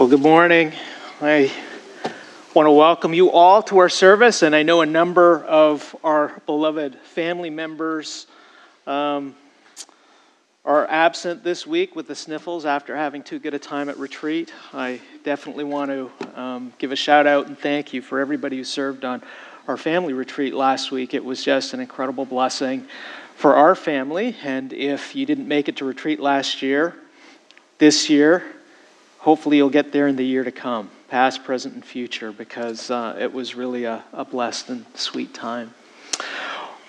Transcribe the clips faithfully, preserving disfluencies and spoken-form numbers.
Well, good morning. I want to welcome you all to our service, and I know a number of our beloved family members um, are absent this week with the sniffles after having too good a time at retreat. I definitely want to um, give a shout out and thank you for everybody who served on our family retreat last week. It was just an incredible blessing for our family, and if you didn't make it to retreat last year, this year, hopefully you'll get there in the year to come, past, present, and future, because uh, it was really a, a blessed and sweet time.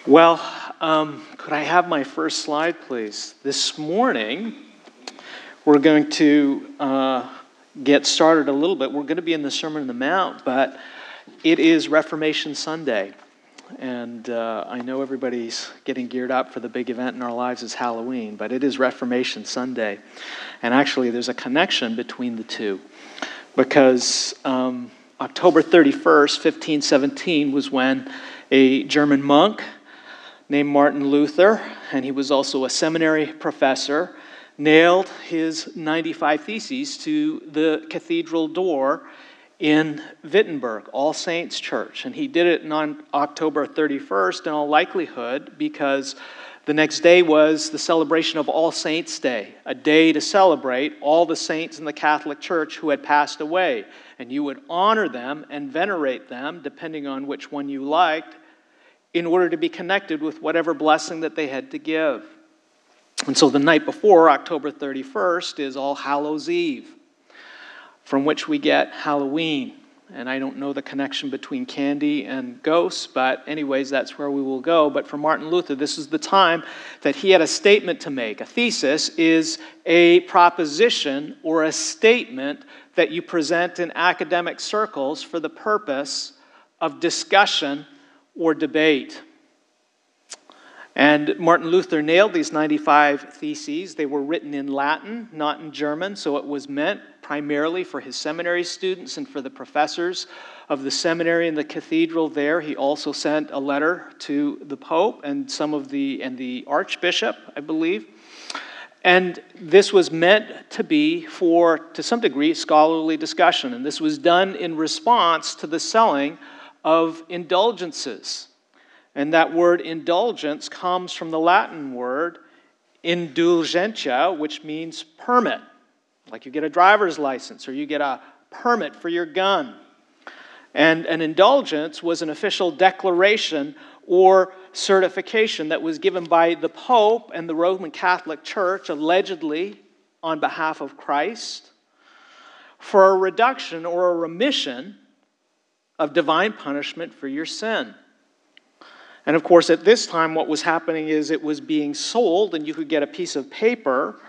Well, um, could I have my first slide, please? This morning, we're going to uh, get started a little bit. We're going to be in the Sermon on the Mount, but it is Reformation Sunday, and uh, I know everybody's getting geared up for the big event in our lives is Halloween, but it is Reformation Sunday. And actually, there's a connection between the two, because um, October thirty-first, fifteen seventeen, was when a German monk named Martin Luther, and he was also a seminary professor, nailed his ninety-five Theses to the cathedral door in Wittenberg, All Saints Church. And he did it on October thirty-first, in all likelihood, because the next day was the celebration of All Saints' Day, a day to celebrate all the saints in the Catholic Church who had passed away. And you would honor them and venerate them, depending on which one you liked, in order to be connected with whatever blessing that they had to give. And so the night before, October thirty-first, is All Hallows' Eve, from which we get Halloween. And I don't know the connection between candy and ghosts, but anyways, that's where we will go. But for Martin Luther, this is the time that he had a statement to make. A thesis is a proposition or a statement that you present in academic circles for the purpose of discussion or debate. And Martin Luther nailed these ninety-five Theses. They were written in Latin, not in German, so it was meant primarily for his seminary students and for the professors of the seminary and the cathedral there. He also sent a letter to the Pope and some of the and the Archbishop, I believe. And this was meant to be for, to some degree, scholarly discussion. And this was done in response to the selling of indulgences. And that word indulgence comes from the Latin word indulgentia, which means permit. Like you get a driver's license or you get a permit for your gun. And an indulgence was an official declaration or certification that was given by the Pope and the Roman Catholic Church, allegedly on behalf of Christ, for a reduction or a remission of divine punishment for your sin. And of course, at this time, what was happening is it was being sold, and you could get a piece of paper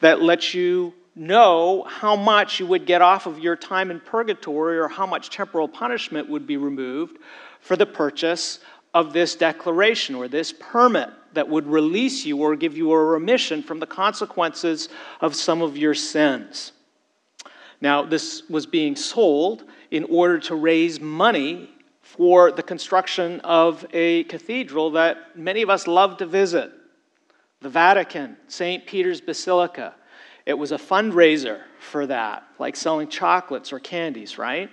that lets you know how much you would get off of your time in purgatory or how much temporal punishment would be removed for the purchase of this declaration or this permit that would release you or give you a remission from the consequences of some of your sins. Now, this was being sold in order to raise money for the construction of a cathedral that many of us love to visit, the Vatican, Saint Peter's Basilica. It was a fundraiser for that, like selling chocolates or candies, right?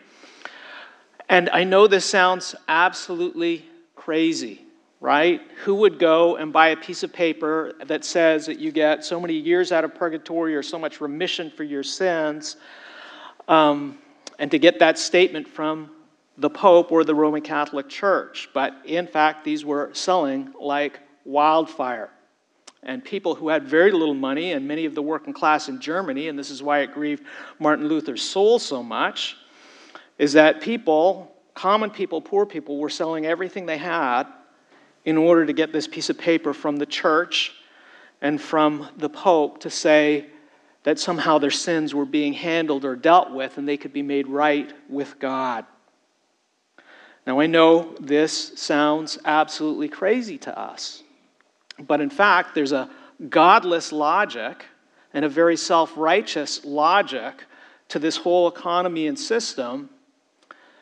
And I know this sounds absolutely crazy, right? Who would go and buy a piece of paper that says that you get so many years out of purgatory or so much remission for your sins, um, and to get that statement from the Pope or the Roman Catholic Church? But in fact, these were selling like wildfire. And people who had very little money, and many of the working class in Germany, and this is why it grieved Martin Luther's soul so much, is that people, common people, poor people, were selling everything they had in order to get this piece of paper from the church and from the Pope to say that somehow their sins were being handled or dealt with and they could be made right with God. Now, I know this sounds absolutely crazy to us. But in fact, there's a godless logic and a very self-righteous logic to this whole economy and system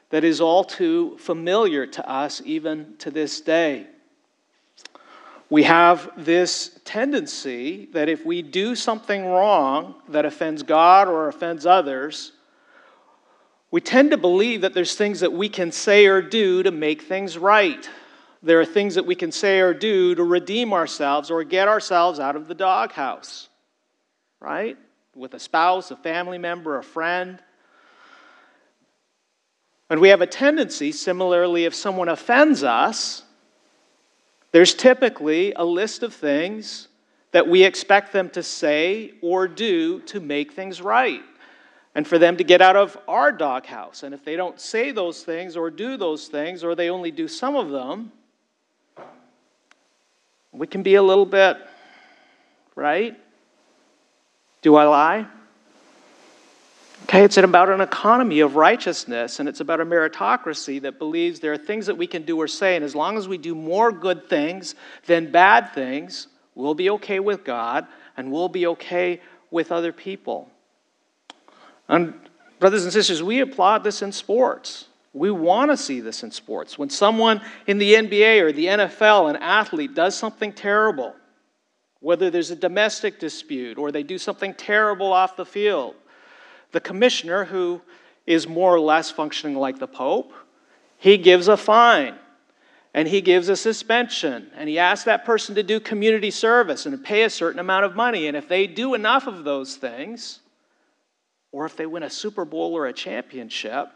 that is all too familiar to us even to this day. We have this tendency that if we do something wrong that offends God or offends others, We tend to believe that there's things that we can say or do to make things right. There are things that we can say or do to redeem ourselves or get ourselves out of the doghouse, right? With a spouse, a family member, a friend. And we have a tendency, similarly, if someone offends us, there's typically a list of things that we expect them to say or do to make things right and for them to get out of our doghouse. And if they don't say those things or do those things, or they only do some of them, we can be a little bit, right? Do I lie? Okay, it's about an economy of righteousness, and it's about a meritocracy that believes there are things that we can do or say, and as long as we do more good things than bad things, we'll be okay with God, and we'll be okay with other people. And brothers and sisters, we applaud this in sports. We want to see this in sports. When someone in the N B A or the N F L, an athlete, does something terrible, whether there's a domestic dispute or they do something terrible off the field, the commissioner, who is more or less functioning like the Pope, he gives a fine and he gives a suspension and he asks that person to do community service and to pay a certain amount of money. And if they do enough of those things, or if they win a Super Bowl or a championship,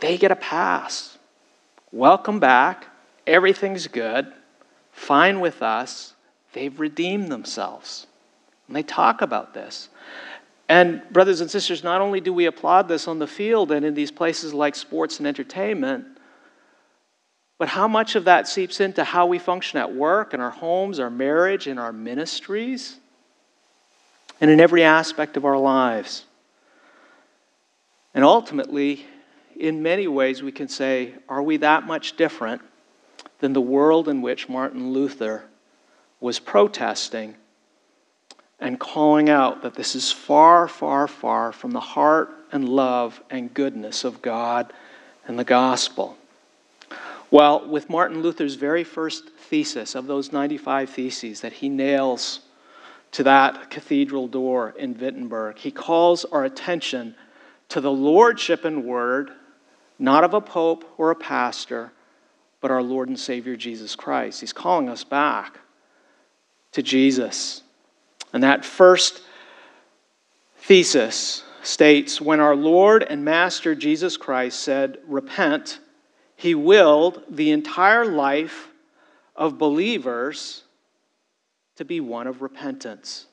they get a pass. Welcome back. Everything's good. Fine with us. They've redeemed themselves. And they talk about this. And brothers and sisters, not only do we applaud this on the field and in these places like sports and entertainment, but how much of that seeps into how we function at work, in our homes, our marriage, in our ministries, and in every aspect of our lives. And ultimately, in many ways, we can say, are we that much different than the world in which Martin Luther was protesting and calling out that this is far, far, far from the heart and love and goodness of God and the gospel? Well, with Martin Luther's very first thesis of those ninety-five theses that he nails to that cathedral door in Wittenberg, he calls our attention to the lordship and word, not of a pope or a pastor, but our Lord and Savior Jesus Christ. He's calling us back to Jesus. And that first thesis states, when our Lord and Master Jesus Christ said, repent, he willed the entire life of believers to be one of repentance.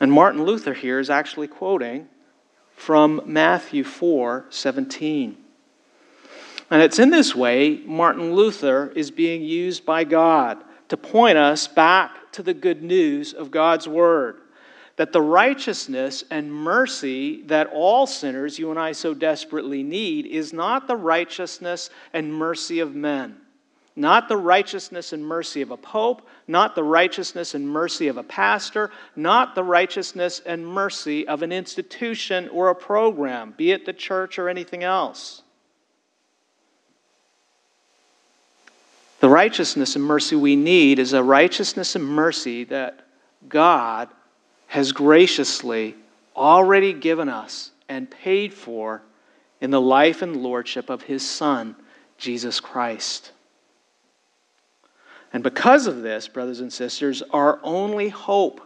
And Martin Luther here is actually quoting from Matthew four seventeen. And it's in this way Martin Luther is being used by God to point us back to the good news of God's word, that the righteousness and mercy that all sinners, you and I, so desperately need is not the righteousness and mercy of men, not the righteousness and mercy of a pope, not the righteousness and mercy of a pastor, not the righteousness and mercy of an institution or a program, be it the church or anything else. The righteousness and mercy we need is a righteousness and mercy that God has graciously already given us and paid for in the life and lordship of his Son, Jesus Christ. And because of this, brothers and sisters, our only hope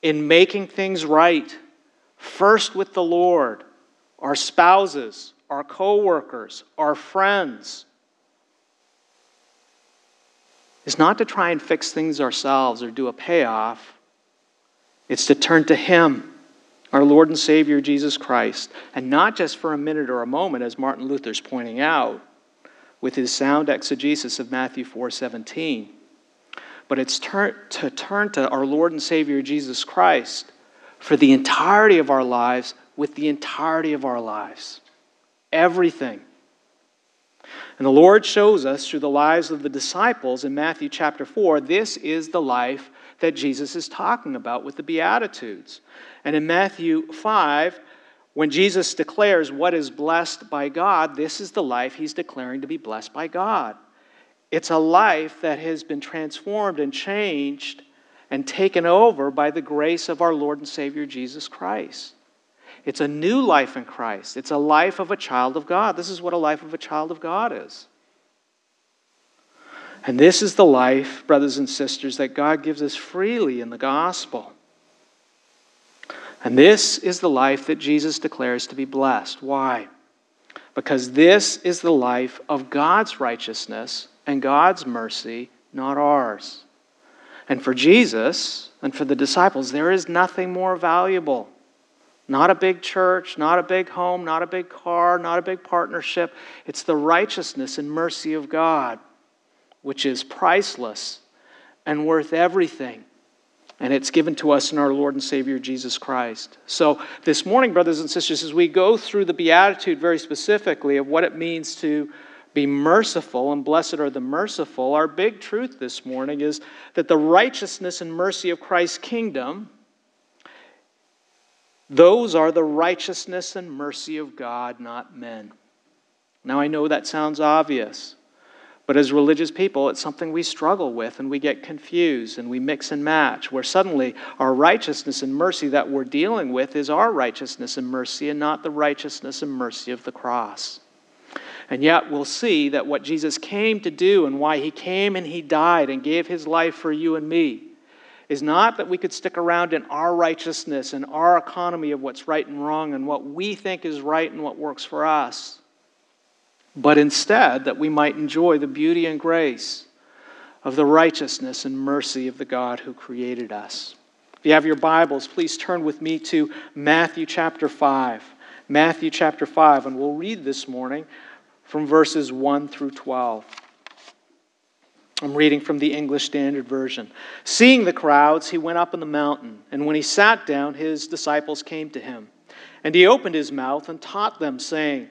in making things right, first with the Lord, our spouses, our co-workers, our friends, is not to try and fix things ourselves or do a payoff. It's to turn to him, our Lord and Savior Jesus Christ, and not just for a minute or a moment, as Martin Luther's pointing out with his sound exegesis of Matthew four seventeen, but it's tur- to turn to our Lord and Savior Jesus Christ for the entirety of our lives, with the entirety of our lives, everything. And the Lord shows us through the lives of the disciples in Matthew chapter four, this is the life that Jesus is talking about with the Beatitudes. And in Matthew five, when Jesus declares what is blessed by God, this is the life he's declaring to be blessed by God. It's a life that has been transformed and changed and taken over by the grace of our Lord and Savior Jesus Christ. It's a new life in Christ. It's a life of a child of God. This is what a life of a child of God is. And this is the life, brothers and sisters, that God gives us freely in the gospel. And this is the life that Jesus declares to be blessed. Why? Because this is the life of God's righteousness and God's mercy, not ours. And for Jesus and for the disciples, there is nothing more valuable. Not a big church, not a big home, not a big car, not a big partnership. It's the righteousness and mercy of God, which is priceless and worth everything. And it's given to us in our Lord and Savior, Jesus Christ. So this morning, brothers and sisters, as we go through the Beatitude very specifically of what it means to be merciful and blessed are the merciful, our big truth this morning is that the righteousness and mercy of Christ's kingdom, those are the righteousness and mercy of God, not men. Now I know that sounds obvious. But as religious people, it's something we struggle with and we get confused and we mix and match, where suddenly our righteousness and mercy that we're dealing with is our righteousness and mercy and not the righteousness and mercy of the cross. And yet we'll see that what Jesus came to do and why he came and he died and gave his life for you and me is not that we could stick around in our righteousness and our economy of what's right and wrong and what we think is right and what works for us, but instead that we might enjoy the beauty and grace of the righteousness and mercy of the God who created us. If you have your Bibles, please turn with me to Matthew chapter five. Matthew chapter five, and we'll read this morning from verses one through twelve. I'm reading from the English Standard Version. Seeing the crowds, he went up on the mountain, and when he sat down, his disciples came to him. And he opened his mouth and taught them, saying,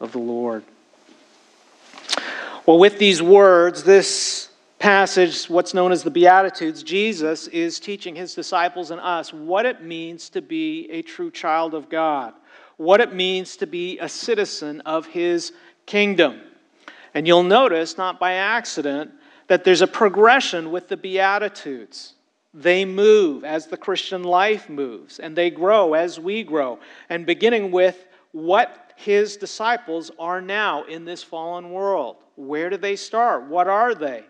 of the Lord. Well, with these words, this passage, what's known as the Beatitudes, Jesus is teaching his disciples and us what it means to be a true child of God, what it means to be a citizen of his kingdom. And you'll notice, not by accident, that there's a progression with the Beatitudes. They move as the Christian life moves, and they grow as we grow. And beginning with what his disciples are now in this fallen world. Where do they start? What are they?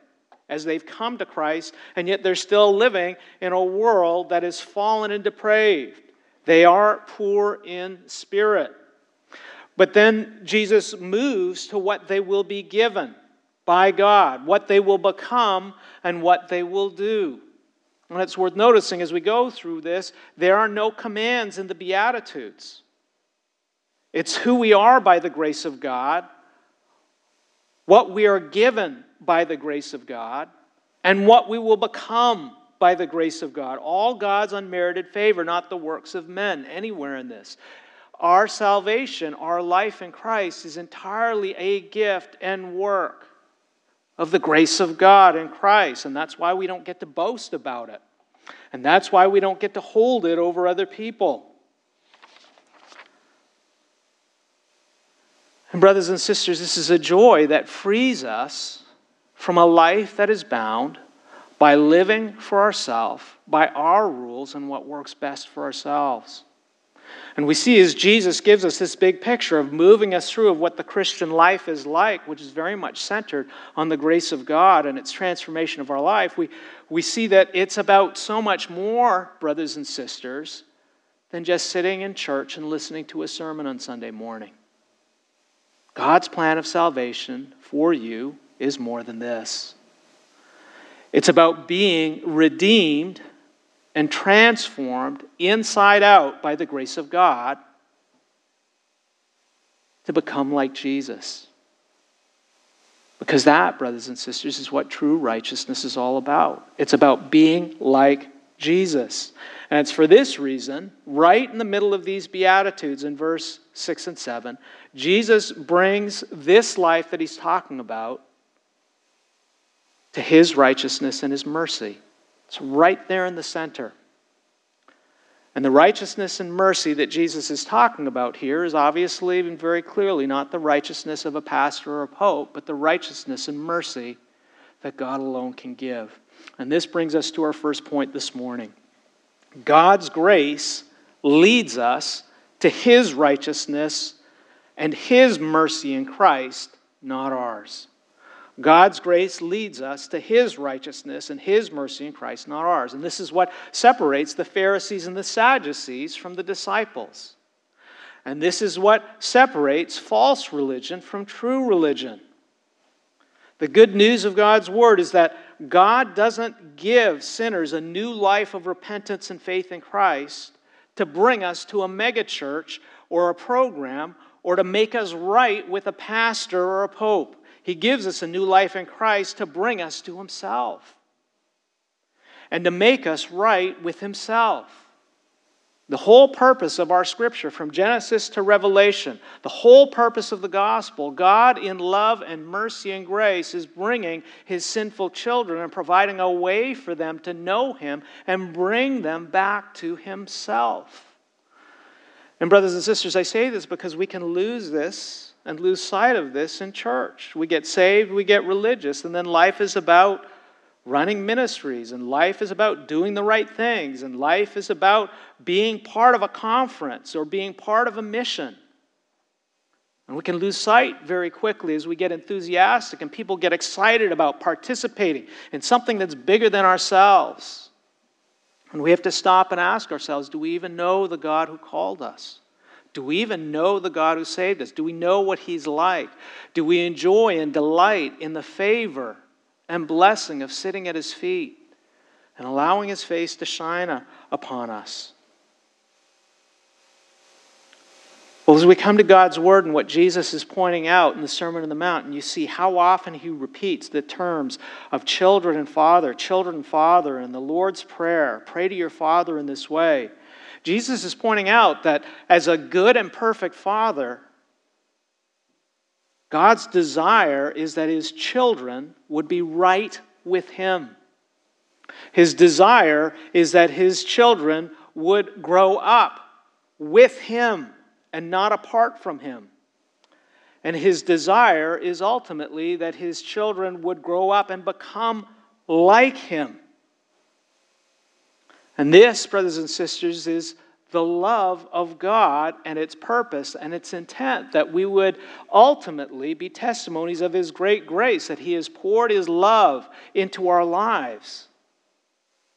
As they've come to Christ, and yet they're still living in a world that is fallen and depraved. They are poor in spirit. But then Jesus moves to what they will be given by God, what they will become, and what they will do. And it's worth noticing as we go through this, there are no commands in the Beatitudes. It's who we are by the grace of God, what we are given by the grace of God, and what we will become by the grace of God. All God's unmerited favor, not the works of men, anywhere in this. Our salvation, our life in Christ is entirely a gift and work of the grace of God in Christ, and that's why we don't get to boast about it. And that's why we don't get to hold it over other people. And brothers and sisters, this is a joy that frees us from a life that is bound by living for ourselves, by our rules and what works best for ourselves. And we see as Jesus gives us this big picture of moving us through of what the Christian life is like, which is very much centered on the grace of God and its transformation of our life, we, we see that it's about so much more, brothers and sisters, than just sitting in church and listening to a sermon on Sunday morning. God's plan of salvation for you is more than this. It's about being redeemed and transformed inside out by the grace of God to become like Jesus. Because that, brothers and sisters, is what true righteousness is all about. It's about being like Jesus. And it's for this reason, right in the middle of these Beatitudes in verse six and seven, Jesus brings this life that he's talking about to his righteousness and his mercy. It's right there in the center. And the righteousness and mercy that Jesus is talking about here is obviously and very clearly not the righteousness of a pastor or a pope, but the righteousness and mercy that God alone can give. And this brings us to our first point this morning. God's grace leads us to his righteousness and his mercy in Christ, not ours. God's grace leads us to his righteousness and his mercy in Christ, not ours. And this is what separates the Pharisees and the Sadducees from the disciples. And this is what separates false religion from true religion. The good news of God's word is that God doesn't give sinners a new life of repentance and faith in Christ to bring us to a megachurch or a program or to make us right with a pastor or a pope. He gives us a new life in Christ to bring us to himself and to make us right with himself. The whole purpose of our scripture, from Genesis to Revelation, the whole purpose of the gospel, God in love and mercy and grace is bringing his sinful children and providing a way for them to know him and bring them back to himself. And brothers and sisters, I say this because we can lose this and lose sight of this in church. We get saved, we get religious, and then life is about running ministries, and life is about doing the right things, and life is about being part of a conference or being part of a mission. And we can lose sight very quickly as we get enthusiastic and people get excited about participating in something that's bigger than ourselves. And we have to stop and ask ourselves, do we even know the God who called us? Do we even know the God who saved us? Do we know what he's like? Do we enjoy and delight in the favor and blessing of sitting at his feet and allowing his face to shine upon us? Well, as we come to God's word and what Jesus is pointing out in the Sermon on the Mount, and you see how often he repeats the terms of children and father, children and father, and the Lord's Prayer, pray to your Father in this way. Jesus is pointing out that as a good and perfect father, God's desire is that his children would be right with him. His desire is that his children would grow up with him and not apart from him. And his desire is ultimately that his children would grow up and become like him. And this, brothers and sisters, is the love of God and its purpose and its intent, that we would ultimately be testimonies of his great grace, that he has poured his love into our lives.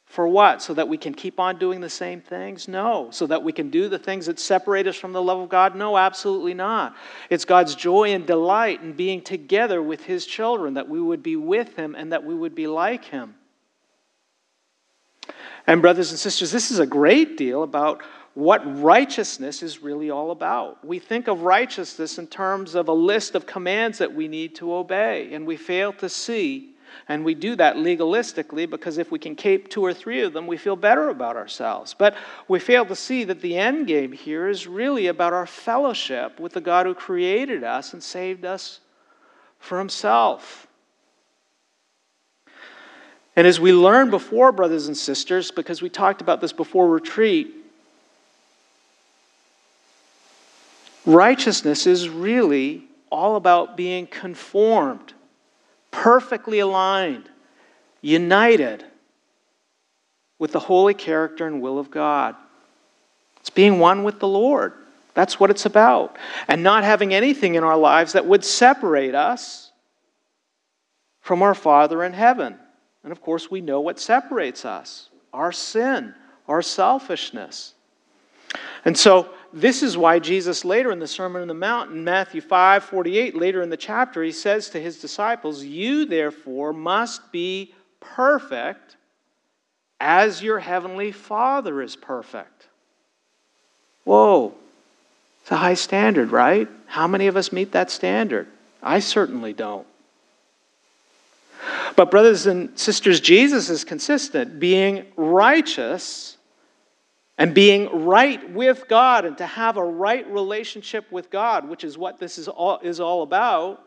For what? So that we can keep on doing the same things? No. So that we can do the things that separate us from the love of God? No, absolutely not. It's God's joy and delight in being together with his children, that we would be with him and that we would be like him. And brothers and sisters, this is a great deal about what righteousness is really all about. We think of righteousness in terms of a list of commands that we need to obey, and we fail to see, and we do that legalistically because if we can keep two or three of them, we feel better about ourselves. But we fail to see that the end game here is really about our fellowship with the God who created us and saved us for himself. And as we learned before, brothers and sisters, because we talked about this before retreat, righteousness is really all about being conformed, perfectly aligned, united with the holy character and will of God. It's being one with the Lord. That's what it's about. And not having anything in our lives that would separate us from our Father in heaven. And of course, we know what separates us, our sin, our selfishness. And so this is why Jesus later in the Sermon on the Mount in Matthew five forty-eight, later in the chapter, he says to his disciples, "You therefore must be perfect as your heavenly Father is perfect." Whoa. It's a high standard, right? How many of us meet that standard? I certainly don't. But brothers and sisters, Jesus is consistent. Being righteous and being right with God, and to have a right relationship with God, which is what this is all, is all about,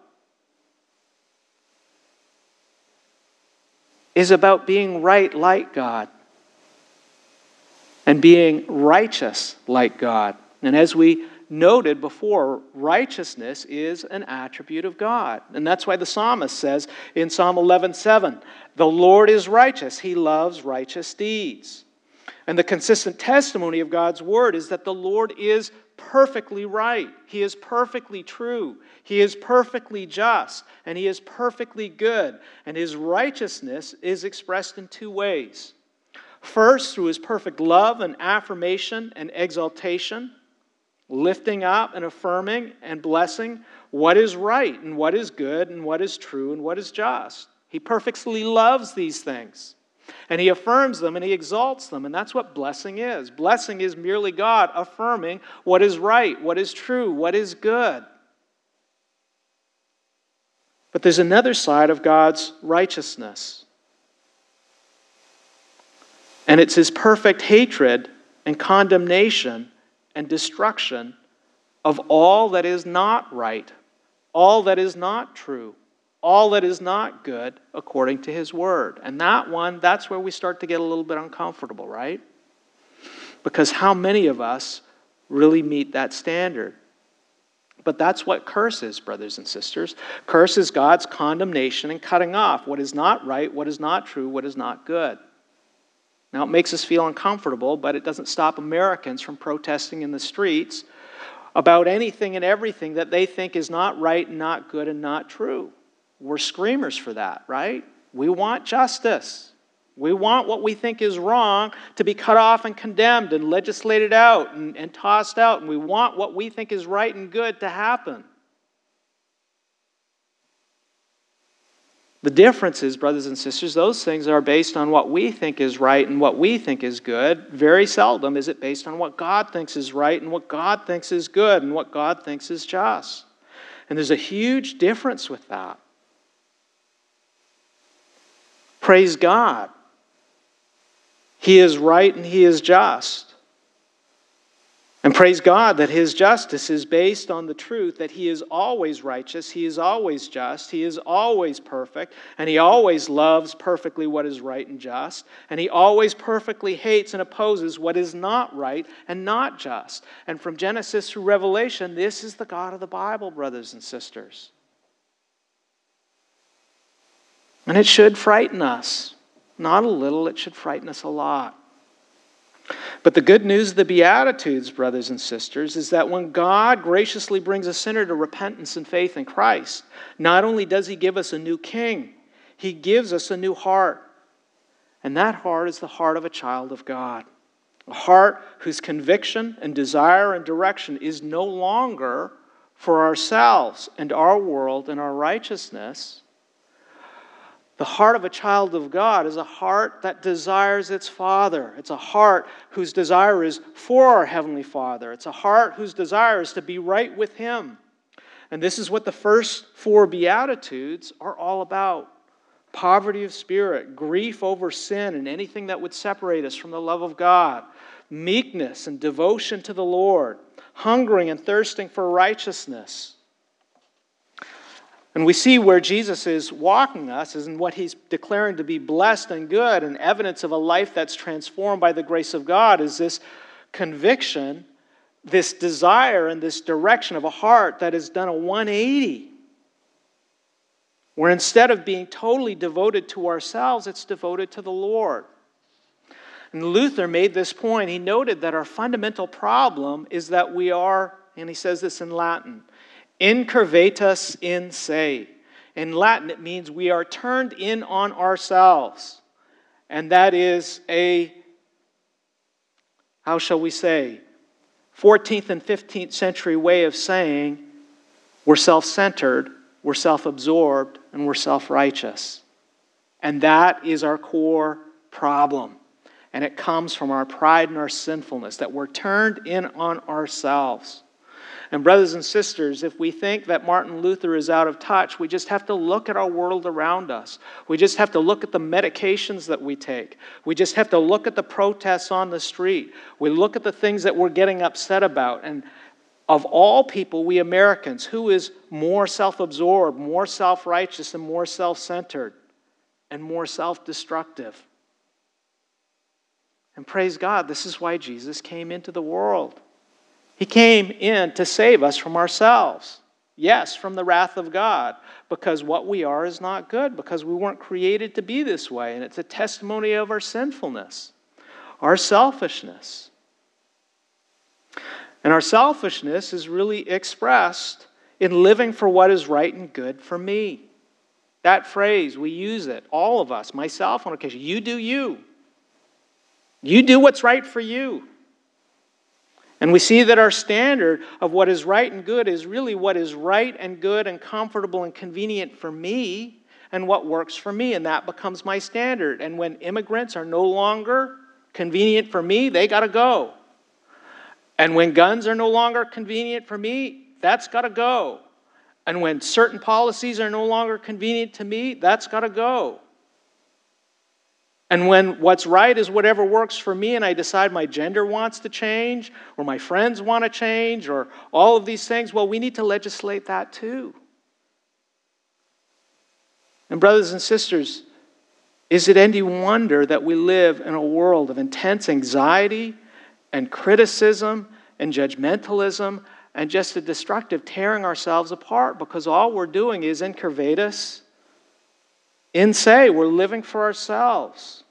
is about being right like God and being righteous like God. And as we noted before, righteousness is an attribute of God. And that's why the psalmist says in Psalm eleven seven, "The Lord is righteous, he loves righteous deeds." And the consistent testimony of God's word is that the Lord is perfectly right. He is perfectly true. He is perfectly just. And he is perfectly good. And his righteousness is expressed in two ways. First, through his perfect love and affirmation and exaltation, lifting up and affirming and blessing what is right and what is good and what is true and what is just. He perfectly loves these things. And he affirms them and he exalts them. And that's what blessing is. Blessing is merely God affirming what is right, what is true, what is good. But there's another side of God's righteousness. And it's his perfect hatred and condemnation and destruction of all that is not right, all that is not true, all that is not good according to his word. And that one, that's where we start to get a little bit uncomfortable, right? Because how many of us really meet that standard? But that's what curse is, brothers and sisters. Curse is God's condemnation and cutting off what is not right, what is not true, what is not good. Now, it makes us feel uncomfortable, but it doesn't stop Americans from protesting in the streets about anything and everything that they think is not right and not good and not true. We're screamers for that, right? We want justice. We want what we think is wrong to be cut off and condemned and legislated out and, and tossed out. And we want what we think is right and good to happen. The difference is, brothers and sisters, those things are based on what we think is right and what we think is good. Very seldom is it based on what God thinks is right and what God thinks is good and what God thinks is just. And there's a huge difference with that. Praise God. He is right and he is just. And praise God that his justice is based on the truth that he is always righteous, he is always just, he is always perfect, and he always loves perfectly what is right and just, and he always perfectly hates and opposes what is not right and not just. And from Genesis through Revelation, this is the God of the Bible, brothers and sisters. And it should frighten us. Not a little, it should frighten us a lot. But the good news of the Beatitudes, brothers and sisters, is that when God graciously brings a sinner to repentance and faith in Christ, not only does he give us a new king, he gives us a new heart. And that heart is the heart of a child of God. A heart whose conviction and desire and direction is no longer for ourselves and our world and our righteousness. The heart of a child of God is a heart that desires its Father. It's a heart whose desire is for our Heavenly Father. It's a heart whose desire is to be right with him. And this is what the first four Beatitudes are all about. Poverty of spirit, grief over sin and anything that would separate us from the love of God, meekness and devotion to the Lord, hungering and thirsting for righteousness. And we see where Jesus is walking us is in what he's declaring to be blessed and good, and evidence of a life that's transformed by the grace of God is this conviction, this desire, and this direction of a heart that has done a one eighty. Where instead of being totally devoted to ourselves, it's devoted to the Lord. And Luther made this point. He noted that our fundamental problem is that we are, and he says this in Latin, incurvatus in se. In Latin, it means we are turned in on ourselves. And that is a, how shall we say, fourteenth and fifteenth century way of saying we're self-centered, we're self-absorbed, and we're self-righteous. And that is our core problem. And it comes from our pride and our sinfulness, that we're turned in on ourselves. And brothers and sisters, if we think that Martin Luther is out of touch, we just have to look at our world around us. We just have to look at the medications that we take. We just have to look at the protests on the street. We look at the things that we're getting upset about. And of all people, we Americans, who is more self-absorbed, more self-righteous, and more self-centered, and more self-destructive? And praise God, this is why Jesus came into the world. He came in to save us from ourselves. Yes, from the wrath of God. Because what we are is not good. Because we weren't created to be this way. And it's a testimony of our sinfulness. Our selfishness. And our selfishness is really expressed in living for what is right and good for me. That phrase, we use it. All of us, myself on occasion. You do you. You do what's right for you. And we see that our standard of what is right and good is really what is right and good and comfortable and convenient for me and what works for me. And that becomes my standard. And when immigrants are no longer convenient for me, they got to go. And when guns are no longer convenient for me, that's got to go. And when certain policies are no longer convenient to me, that's got to go. And when what's right is whatever works for me and I decide my gender wants to change or my friends want to change or all of these things, well, we need to legislate that too. And brothers and sisters, is it any wonder that we live in a world of intense anxiety and criticism and judgmentalism and just a destructive tearing ourselves apart because all we're doing is incurvatus in say, we're living for ourselves.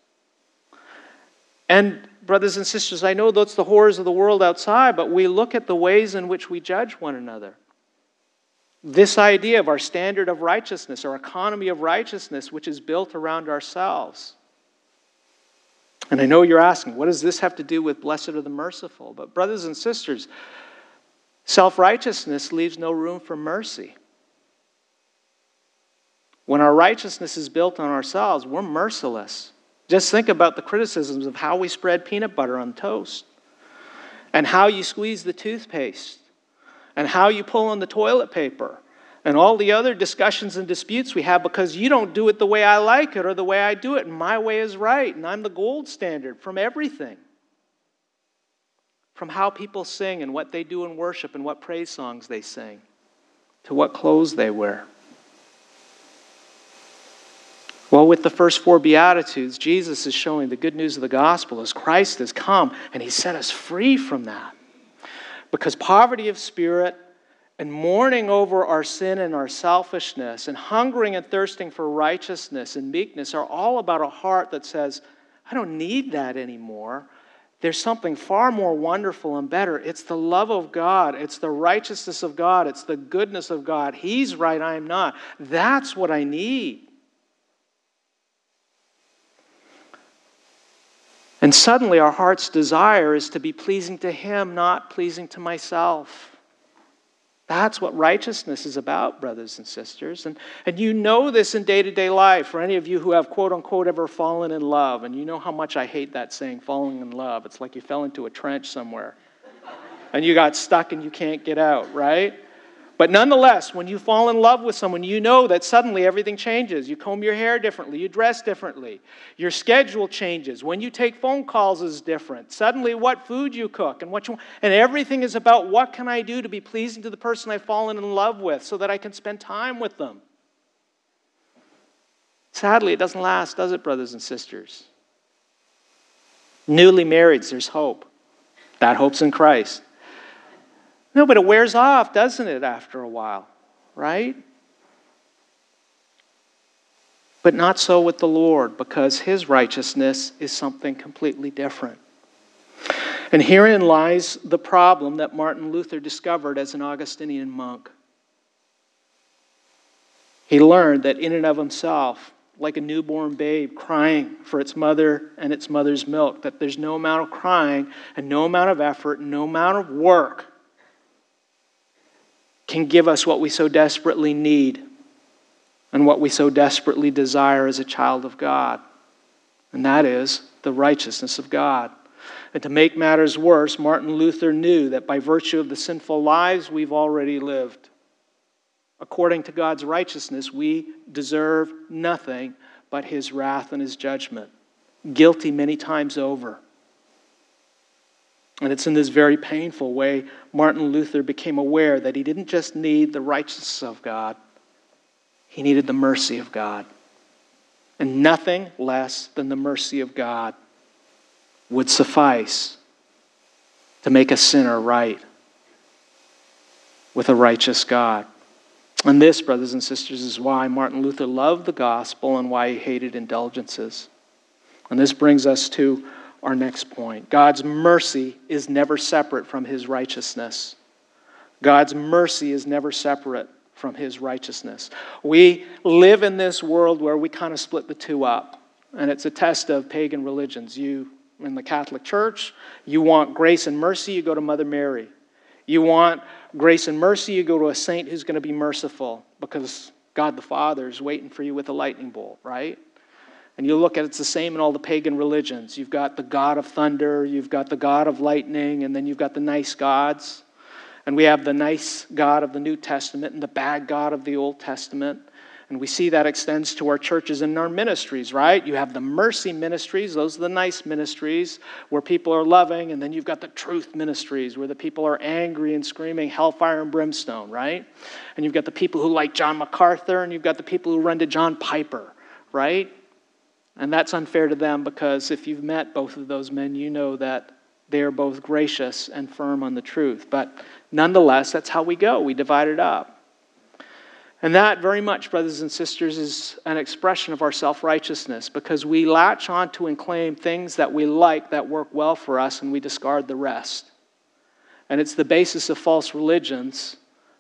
And brothers and sisters, I know that's the horrors of the world outside, but we look at the ways in which we judge one another. This idea of our standard of righteousness, our economy of righteousness, which is built around ourselves. And I know you're asking, what does this have to do with blessed are the merciful? But brothers and sisters, self-righteousness leaves no room for mercy. When our righteousness is built on ourselves, we're merciless. Just think about the criticisms of how we spread peanut butter on toast, and how you squeeze the toothpaste, and how you pull on the toilet paper, and all the other discussions and disputes we have because you don't do it the way I like it or the way I do it, and my way is right, and I'm the gold standard from everything. From how people sing and what they do in worship and what praise songs they sing to what clothes they wear. Well, with the first four Beatitudes, Jesus is showing the good news of the gospel as Christ has come and he set us free from that. Because poverty of spirit and mourning over our sin and our selfishness and hungering and thirsting for righteousness and meekness are all about a heart that says, I don't need that anymore. There's something far more wonderful and better. It's the love of God. It's the righteousness of God. It's the goodness of God. He's right, I'm not. That's what I need. And suddenly our heart's desire is to be pleasing to him, not pleasing to myself. That's what righteousness is about, brothers and sisters. And, and you know this in day-to-day life. For any of you who have, quote-unquote, ever fallen in love, and you know how much I hate that saying, falling in love. It's like you fell into a trench somewhere. And you got stuck and you can't get out, right? But nonetheless, when you fall in love with someone, you know that suddenly everything changes. You comb your hair differently. You dress differently. Your schedule changes. When you take phone calls is different. Suddenly what food you cook and what you want. And everything is about what can I do to be pleasing to the person I've fallen in love with so that I can spend time with them. Sadly, it doesn't last, does it, brothers and sisters? Newly married, there's hope. That hope's in Christ. No, but it wears off, doesn't it, after a while, right? But not so with the Lord, because his righteousness is something completely different. And herein lies the problem that Martin Luther discovered as an Augustinian monk. He learned that in and of himself, like a newborn babe crying for its mother and its mother's milk, that there's no amount of crying and no amount of effort and no amount of work can give us what we so desperately need and what we so desperately desire as a child of God. And that is the righteousness of God. And to make matters worse, Martin Luther knew that by virtue of the sinful lives we've already lived, according to God's righteousness, we deserve nothing but his wrath and his judgment. Guilty many times over. And it's in this very painful way Martin Luther became aware that he didn't just need the righteousness of God, he needed the mercy of God. And nothing less than the mercy of God would suffice to make a sinner right with a righteous God. And this, brothers and sisters, is why Martin Luther loved the gospel and why he hated indulgences. And this brings us to our next point. God's mercy is never separate from his righteousness. God's mercy is never separate from his righteousness. We live in this world where we kind of split the two up. And it's a test of pagan religions. You, in the Catholic Church, you want grace and mercy, you go to Mother Mary. You want grace and mercy, you go to a saint who's going to be merciful because God the Father is waiting for you with a lightning bolt, right? And you look at it, it's the same in all the pagan religions. You've got the god of thunder, you've got the god of lightning, and then you've got the nice gods. And we have the nice God of the New Testament and the bad God of the Old Testament. And we see that extends to our churches and our ministries, right? You have the mercy ministries, those are the nice ministries where people are loving, and then you've got the truth ministries where the people are angry and screaming hellfire and brimstone, right? And you've got the people who like John MacArthur, and you've got the people who run to John Piper, right? And that's unfair to them because if you've met both of those men, you know that they are both gracious and firm on the truth. But nonetheless, that's how we go. We divide it up. And that very much, brothers and sisters, is an expression of our self-righteousness because we latch onto and claim things that we like that work well for us and we discard the rest. And it's the basis of false religions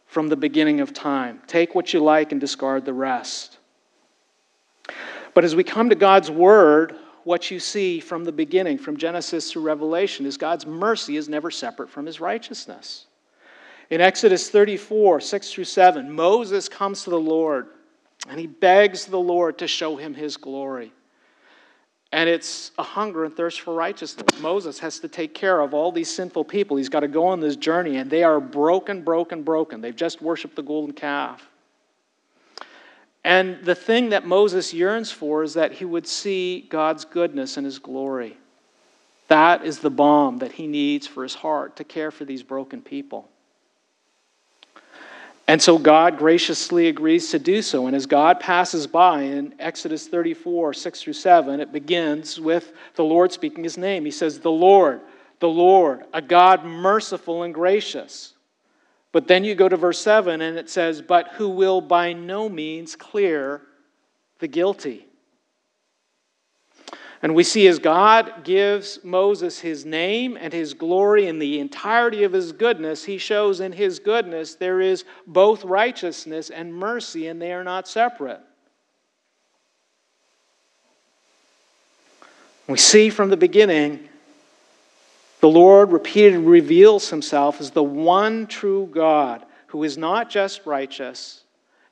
from the beginning of time. Take what you like and discard the rest. But as we come to God's word, what you see from the beginning, from Genesis through Revelation, is God's mercy is never separate from his righteousness. In Exodus thirty-four, six through seven, Moses comes to the Lord and he begs the Lord to show him his glory. And it's a hunger and thirst for righteousness. Moses has to take care of all these sinful people. He's got to go on this journey and they are broken, broken, broken. They've just worshiped the golden calf. And the thing that Moses yearns for is that he would see God's goodness and his glory. That is the balm that he needs for his heart to care for these broken people. And so God graciously agrees to do so. And as God passes by in Exodus thirty-four, six through seven, it begins with the Lord speaking his name. He says, the Lord, the Lord, a God merciful and gracious. But then you go to verse seven and it says, but who will by no means clear the guilty. And we see as God gives Moses his name and his glory and the entirety of his goodness, he shows in his goodness there is both righteousness and mercy, and they are not separate. We see from the beginning, the Lord repeatedly reveals himself as the one true God who is not just righteous,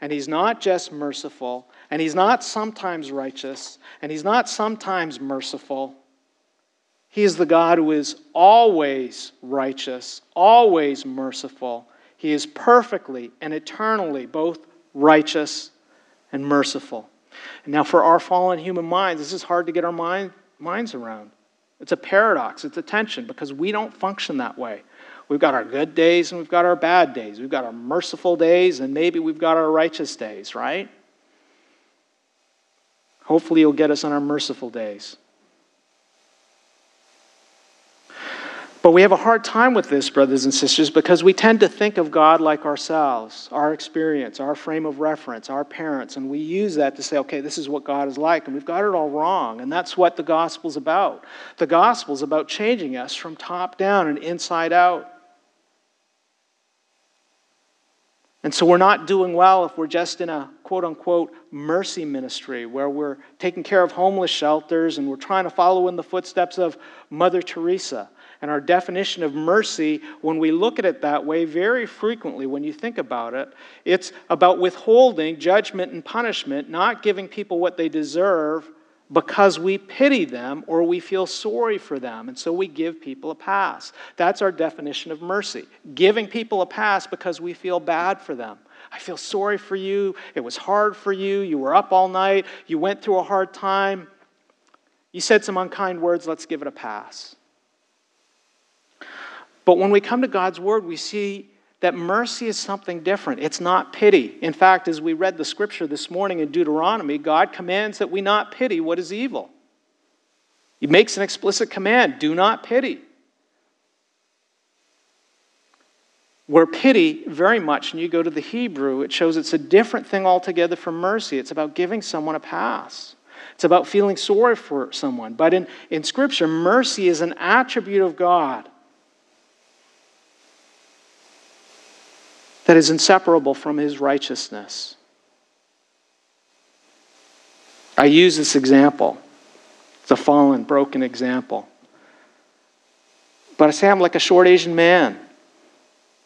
and he's not just merciful, and he's not sometimes righteous, and he's not sometimes merciful. He is the God who is always righteous, always merciful. He is perfectly and eternally both righteous and merciful. And now for our fallen human minds, this is hard to get our mind, minds around. It's a paradox, it's a tension, because we don't function that way. We've got our good days and we've got our bad days. We've got our merciful days and maybe we've got our righteous days, right? Hopefully you'll get us on our merciful days. But we have a hard time with this, brothers and sisters, because we tend to think of God like ourselves, our experience, our frame of reference, our parents, and we use that to say, okay, this is what God is like, and we've got it all wrong, and that's what the gospel's about. The gospel's about changing us from top down and inside out. And so we're not doing well if we're just in a quote-unquote mercy ministry, where we're taking care of homeless shelters and we're trying to follow in the footsteps of Mother Teresa. And our definition of mercy, when we look at it that way, very frequently when you think about it, it's about withholding judgment and punishment, not giving people what they deserve because we pity them or we feel sorry for them. And so we give people a pass. That's our definition of mercy. Giving people a pass because we feel bad for them. I feel sorry for you. It was hard for you. You were up all night. You went through a hard time. You said some unkind words. Let's give it a pass. But when we come to God's word, we see that mercy is something different. It's not pity. In fact, as we read the scripture this morning in Deuteronomy, God commands that we not pity what is evil. He makes an explicit command, do not pity. Where pity very much, and you go to the Hebrew, it shows it's a different thing altogether from mercy. It's about giving someone a pass. It's about feeling sorry for someone. But in, in scripture, mercy is an attribute of God that is inseparable from his righteousness. I use this example. It's a fallen, broken example. But I say I'm like a short Asian man.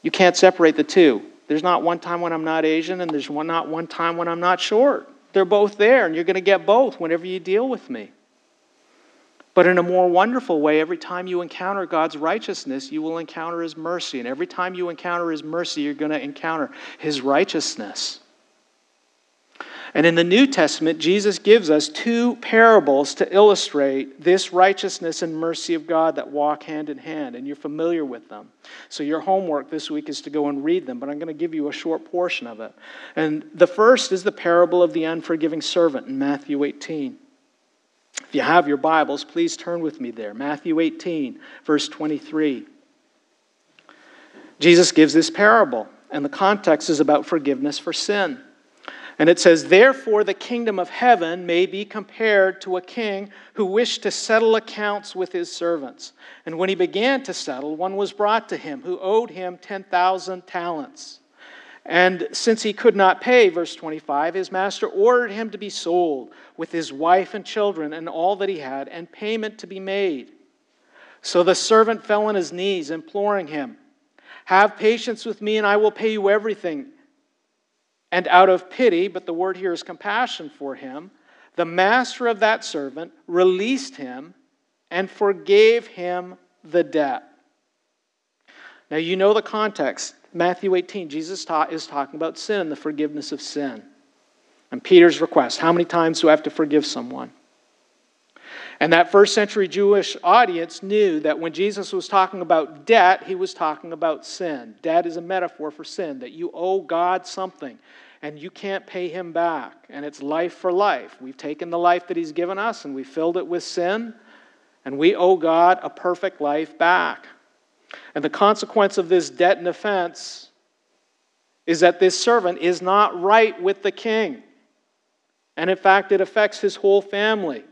You can't separate the two. There's not one time when I'm not Asian, and there's one, not one time when I'm not short. They're both there, and you're going to get both whenever you deal with me. But in a more wonderful way, every time you encounter God's righteousness, you will encounter his mercy. And every time you encounter his mercy, you're going to encounter his righteousness. And in the New Testament, Jesus gives us two parables to illustrate this righteousness and mercy of God that walk hand in hand. And you're familiar with them. So your homework this week is to go and read them. But I'm going to give you a short portion of it. And the first is the parable of the unforgiving servant in Matthew eighteen. If you have your Bibles, please turn with me there. Matthew eighteen, verse twenty-three. Jesus gives this parable, and the context is about forgiveness for sin. And it says, "Therefore the kingdom of heaven may be compared to a king who wished to settle accounts with his servants. And when he began to settle, one was brought to him who owed him ten thousand talents. And since he could not pay," verse twenty-five, "his master ordered him to be sold with his wife and children and all that he had, and payment to be made. So the servant fell on his knees, imploring him, 'Have patience with me, and I will pay you everything.' And out of pity," but the word here is compassion for him, "the master of that servant released him and forgave him the debt." Now you know the context. Matthew eighteen, Jesus ta- is talking about sin and the forgiveness of sin. And Peter's request, how many times do I have to forgive someone? And that first century Jewish audience knew that when Jesus was talking about debt, he was talking about sin. Debt is a metaphor for sin, that you owe God something and you can't pay him back. And it's life for life. We've taken the life that he's given us and we filled it with sin, and we owe God a perfect life back. And the consequence of this debt and offense is that this servant is not right with the king. And in fact, it affects his whole family.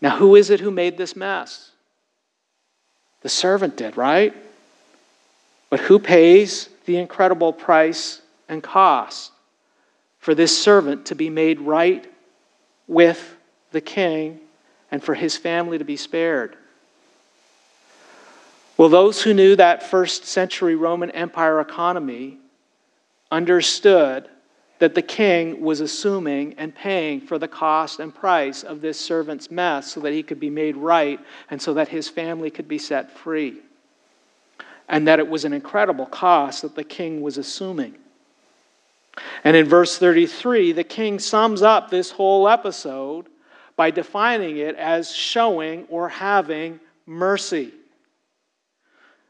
Now, who is it who made this mess? The servant did, right? But who pays the incredible price and cost for this servant to be made right with the king and for his family to be spared? Well, those who knew that first century Roman Empire economy understood that the king was assuming and paying for the cost and price of this servant's mess so that he could be made right and so that his family could be set free. And that it was an incredible cost that the king was assuming. And in verse thirty-three, the king sums up this whole episode by defining it as showing or having mercy.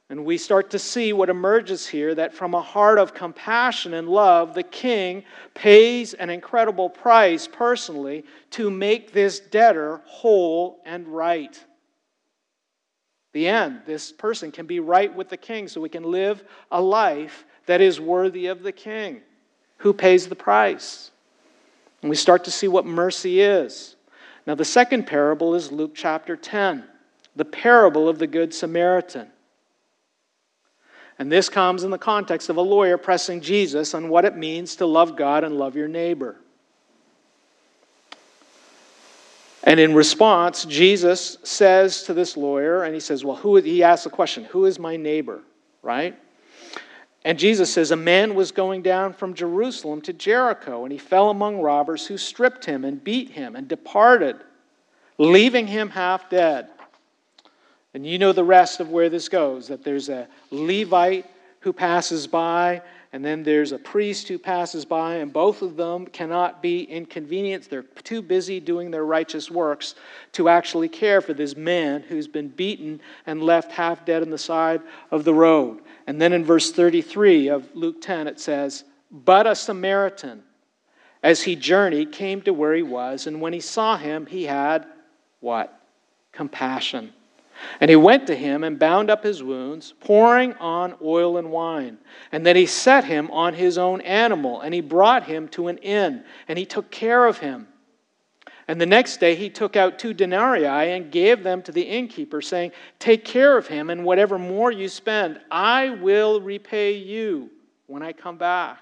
And we start to see what emerges here, that from a heart of compassion and love, the king pays an incredible price personally to make this debtor whole and right. The end. This person can be right with the king so we can live a life that is worthy of the king. Who pays the price? And we start to see what mercy is. Now the second parable is Luke chapter ten, the parable of the Good Samaritan. And this comes in the context of a lawyer pressing Jesus on what it means to love God and love your neighbor. And in response, Jesus says to this lawyer, and he says, well, who? He asks the question, who is my neighbor, right? And Jesus says, a man was going down from Jerusalem to Jericho, and he fell among robbers who stripped him and beat him and departed, leaving him half dead. And you know the rest of where this goes, that there's a Levite who passes by, and then there's a priest who passes by, and both of them cannot be inconvenienced. They're too busy doing their righteous works to actually care for this man who's been beaten and left half dead on the side of the road. And then in verse thirty-three of Luke ten, it says, but a Samaritan, as he journeyed, came to where he was, and when he saw him, he had what? Compassion. And he went to him and bound up his wounds, pouring on oil and wine. And then he set him on his own animal, and he brought him to an inn, and he took care of him. And the next day he took out two denarii and gave them to the innkeeper, saying, take care of him, and whatever more you spend, I will repay you when I come back.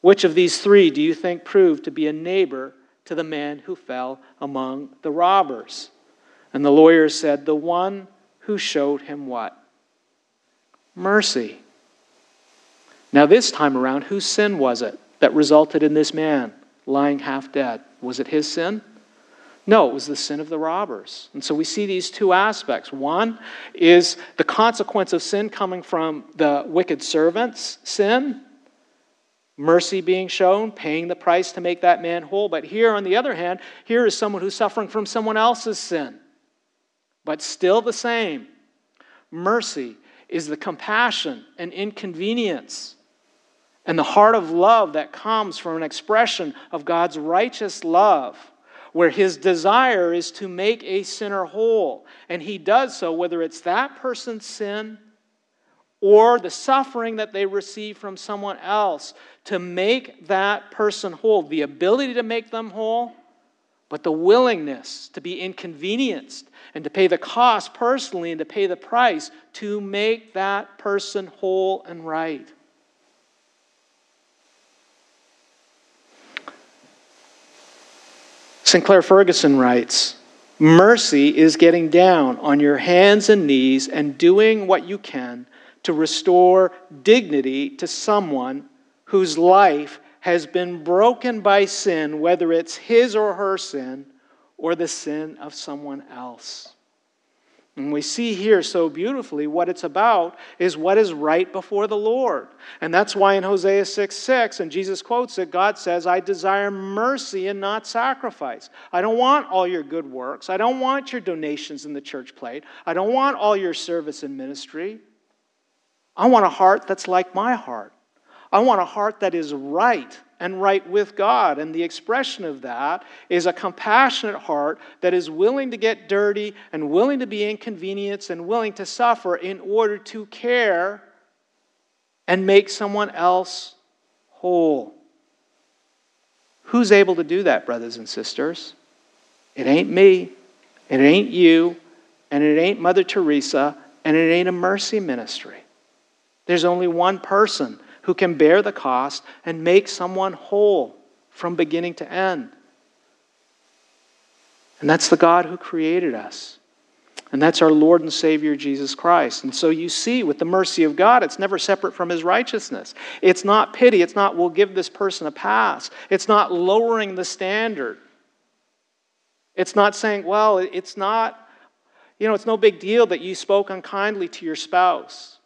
Which of these three do you think proved to be a neighbor to the man who fell among the robbers? And the lawyer said, the one who showed him what? Mercy. Now this time around, whose sin was it that resulted in this man lying half dead? Was it his sin? No, it was the sin of the robbers. And so we see these two aspects. One is the consequence of sin coming from the wicked servant's sin. Mercy being shown, paying the price to make that man whole. But here, on the other hand, here is someone who's suffering from someone else's sin. But still the same. Mercy is the compassion and inconvenience and the heart of love that comes from an expression of God's righteous love, where his desire is to make a sinner whole. And he does so whether it's that person's sin or the suffering that they receive from someone else, to make that person whole. The ability to make them whole, but the willingness to be inconvenienced and to pay the cost personally and to pay the price to make that person whole and right. Sinclair Ferguson writes, mercy is getting down on your hands and knees and doing what you can to restore dignity to someone whose life has been broken by sin, whether it's his or her sin or the sin of someone else. And we see here so beautifully what it's about is what is right before the Lord. And that's why in Hosea six six, and Jesus quotes it, God says, I desire mercy and not sacrifice. I don't want all your good works. I don't want your donations in the church plate. I don't want all your service and ministry. I want a heart that's like my heart. I want a heart that is right and right with God. And the expression of that is a compassionate heart that is willing to get dirty and willing to be inconvenienced and willing to suffer in order to care and make someone else whole. Who's able to do that, brothers and sisters? It ain't me, and it ain't you, and it ain't Mother Teresa, and it ain't a mercy ministry. There's only one person who can bear the cost and make someone whole from beginning to end. And that's the God who created us. And that's our Lord and Savior, Jesus Christ. And so you see, with the mercy of God, it's never separate from his righteousness. It's not pity. It's not, we'll give this person a pass. It's not lowering the standard. It's not saying, well, it's not, you know, it's no big deal that you spoke unkindly to your spouse.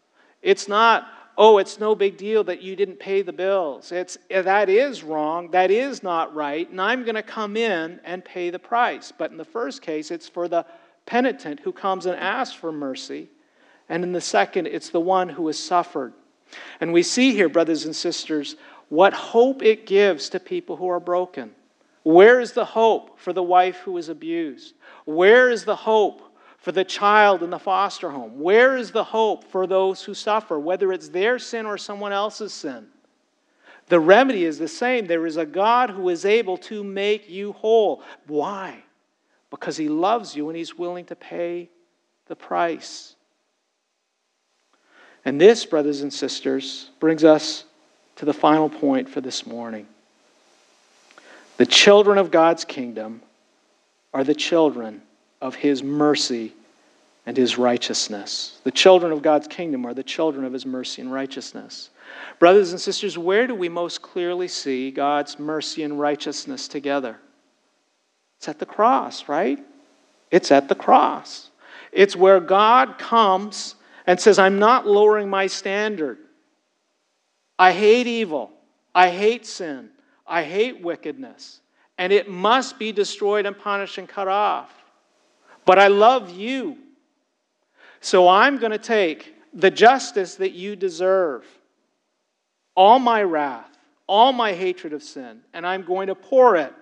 It's not, oh, it's no big deal that you didn't pay the bills. It's, that is wrong, that is not right, and I'm going to come in and pay the price. But in the first case, it's for the penitent who comes and asks for mercy. And in the second, it's the one who has suffered. And we see here, brothers and sisters, what hope it gives to people who are broken. Where is the hope for the wife who is abused? Where is the hope for the child in the foster home? Where is the hope for those who suffer, whether it's their sin or someone else's sin? The remedy is the same. There is a God who is able to make you whole. Why? Because he loves you and he's willing to pay the price. And this, brothers and sisters, brings us to the final point for this morning. The children of God's kingdom are the children of his mercy and his righteousness. The children of God's kingdom are the children of his mercy and righteousness. Brothers and sisters, where do we most clearly see God's mercy and righteousness together? It's at the cross, right? It's at the cross. It's where God comes and says, I'm not lowering my standard. I hate evil. I hate sin. I hate wickedness. And it must be destroyed and punished and cut off. But I love you. So I'm going to take the justice that you deserve, all my wrath, all my hatred of sin, and I'm going to pour it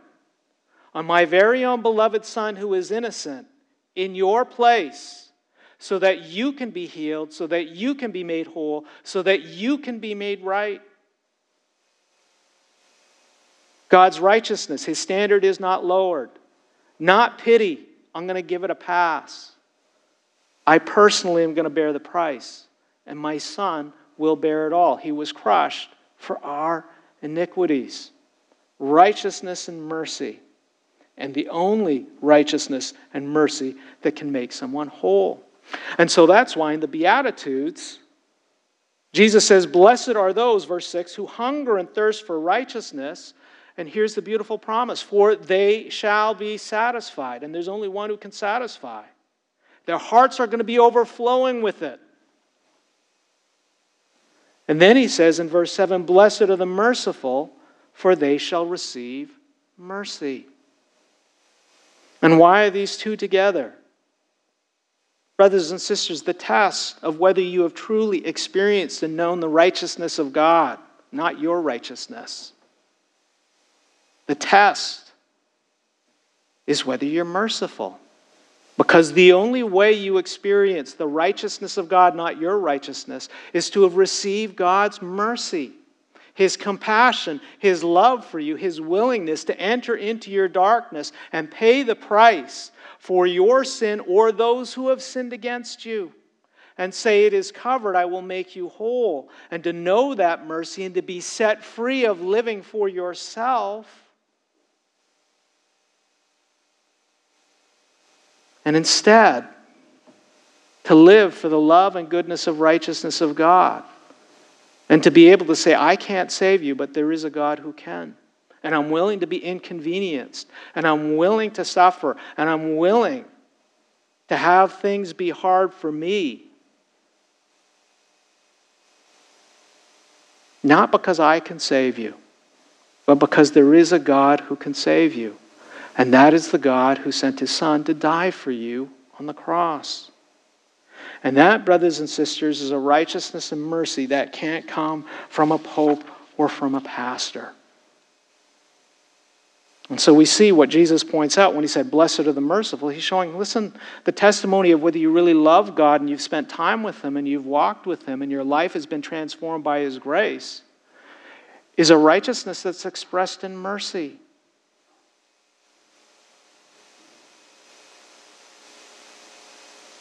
on my very own beloved Son who is innocent in your place, so that you can be healed, so that you can be made whole, so that you can be made right. God's righteousness, his standard is not lowered. Not pity. I'm going to give it a pass. I personally am going to bear the price. And my Son will bear it all. He was crushed for our iniquities. Righteousness and mercy. And the only righteousness and mercy that can make someone whole. And so that's why in the Beatitudes, Jesus says, blessed are those, verse six, who hunger and thirst for righteousness. And here's the beautiful promise. For they shall be satisfied. And there's only one who can satisfy. Their hearts are going to be overflowing with it. And then he says in verse seven, blessed are the merciful, for they shall receive mercy. And why are these two together? Brothers and sisters, the test of whether you have truly experienced and known the righteousness of God, not your righteousness. The test is whether you're merciful. Because the only way you experience the righteousness of God, not your righteousness, is to have received God's mercy, his compassion, his love for you, his willingness to enter into your darkness and pay the price for your sin or those who have sinned against you. And say, it is covered, I will make you whole. And to know that mercy and to be set free of living for yourself. And instead, to live for the love and goodness of righteousness of God. And to be able to say, I can't save you, but there is a God who can. And I'm willing to be inconvenienced. And I'm willing to suffer. And I'm willing to have things be hard for me. Not because I can save you, but because there is a God who can save you. And that is the God who sent his Son to die for you on the cross. And that, brothers and sisters, is a righteousness and mercy that can't come from a pope or from a pastor. And so we see what Jesus points out when he said, blessed are the merciful. He's showing, listen, the testimony of whether you really love God and you've spent time with him and you've walked with him and your life has been transformed by his grace is a righteousness that's expressed in mercy.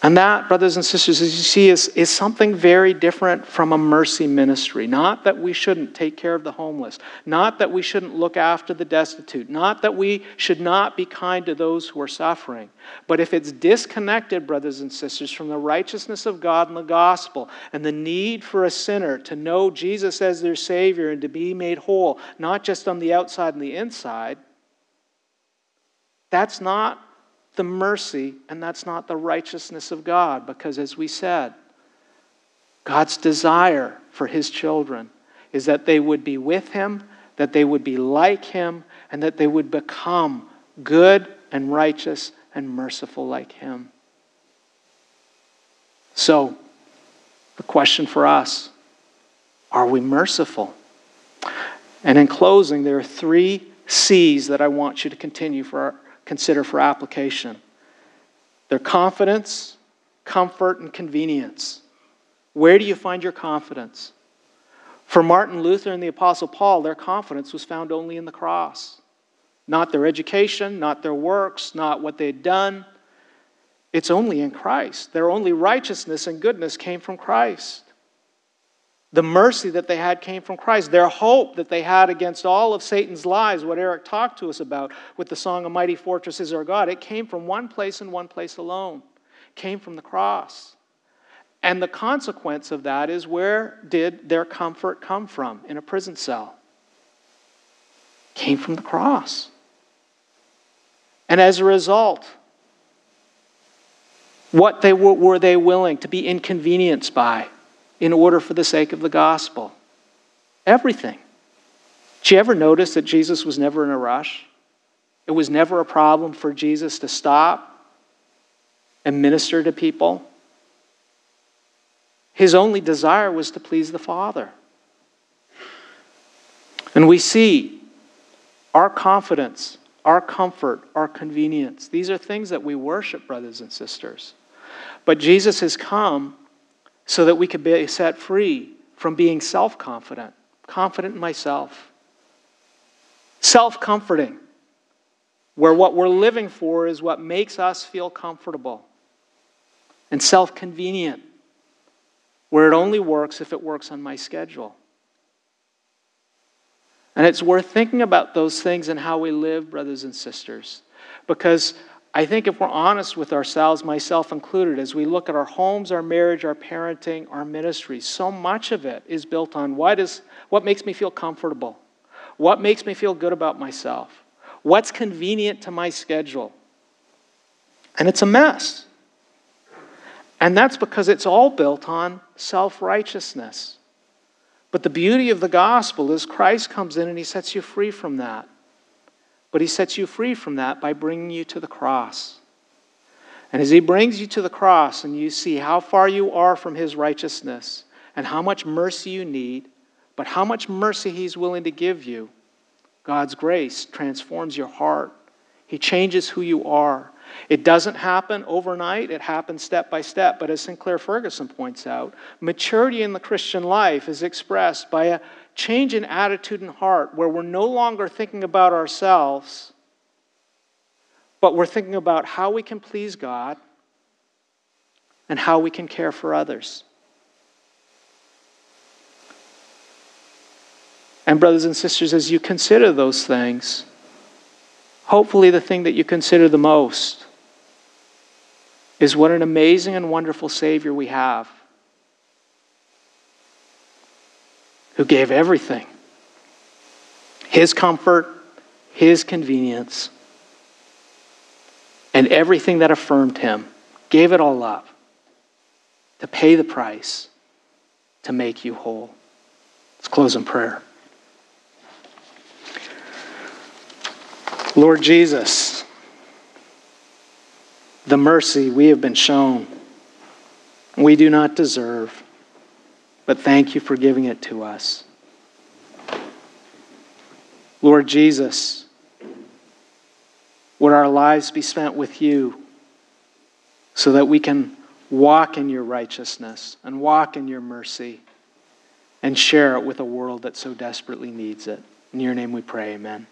And that, brothers and sisters, as you see, is, is something very different from a mercy ministry. Not that we shouldn't take care of the homeless. Not that we shouldn't look after the destitute. Not that we should not be kind to those who are suffering. But if it's disconnected, brothers and sisters, from the righteousness of God and the gospel and the need for a sinner to know Jesus as their Savior and to be made whole, not just on the outside and the inside, that's not the mercy, and that's not the righteousness of God, because as we said, God's desire for his children is that they would be with him, that they would be like him, and that they would become good and righteous and merciful like him. So, the question for us, are we merciful? And in closing, there are three C's that I want you to continue for our Consider for application. Their confidence, comfort, and convenience. Where do you find your confidence? For Martin Luther and the Apostle Paul, their confidence was found only in the cross. Not their education, not their works, not what they'd done. It's only in Christ. Their only righteousness and goodness came from Christ. The mercy that they had came from Christ. Their hope that they had against all of Satan's lies, what Eric talked to us about with the song, A Mighty Fortress is Our God, it came from one place and one place alone. It came from the cross. And the consequence of that is, where did their comfort come from in a prison cell? It came from the cross. And as a result, what they were, were they willing to be inconvenienced by in order for the sake of the gospel? Everything. Did you ever notice that Jesus was never in a rush? It was never a problem for Jesus to stop and minister to people. His only desire was to please the Father. And we see our confidence, our comfort, our convenience. These are things that we worship, brothers and sisters. But Jesus has come so that we could be set free from being self-confident, confident in myself, self-comforting, where what we're living for is what makes us feel comfortable, and self-convenient, where it only works if it works on my schedule. And it's worth thinking about those things and how we live, brothers and sisters, because I think if we're honest with ourselves, myself included, as we look at our homes, our marriage, our parenting, our ministry, so much of it is built on what is, what makes me feel comfortable, what makes me feel good about myself, what's convenient to my schedule. And it's a mess. And that's because it's all built on self-righteousness. But the beauty of the gospel is Christ comes in and he sets you free from that. But he sets you free from that by bringing you to the cross. And as he brings you to the cross and you see how far you are from his righteousness and how much mercy you need, but how much mercy he's willing to give you, God's grace transforms your heart. He changes who you are. It doesn't happen overnight. It happens step by step. But as Sinclair Ferguson points out, maturity in the Christian life is expressed by a change in attitude and heart, where we're no longer thinking about ourselves, but we're thinking about how we can please God and how we can care for others. And brothers and sisters, as you consider those things, hopefully the thing that you consider the most is what an amazing and wonderful Savior we have, who gave everything, his comfort, his convenience, and everything that affirmed him, gave it all up to pay the price to make you whole. Let's close in prayer. Lord Jesus, the mercy we have been shown, we do not deserve. But thank you for giving it to us. Lord Jesus, would our lives be spent with you so that we can walk in your righteousness and walk in your mercy and share it with a world that so desperately needs it. In your name we pray, amen.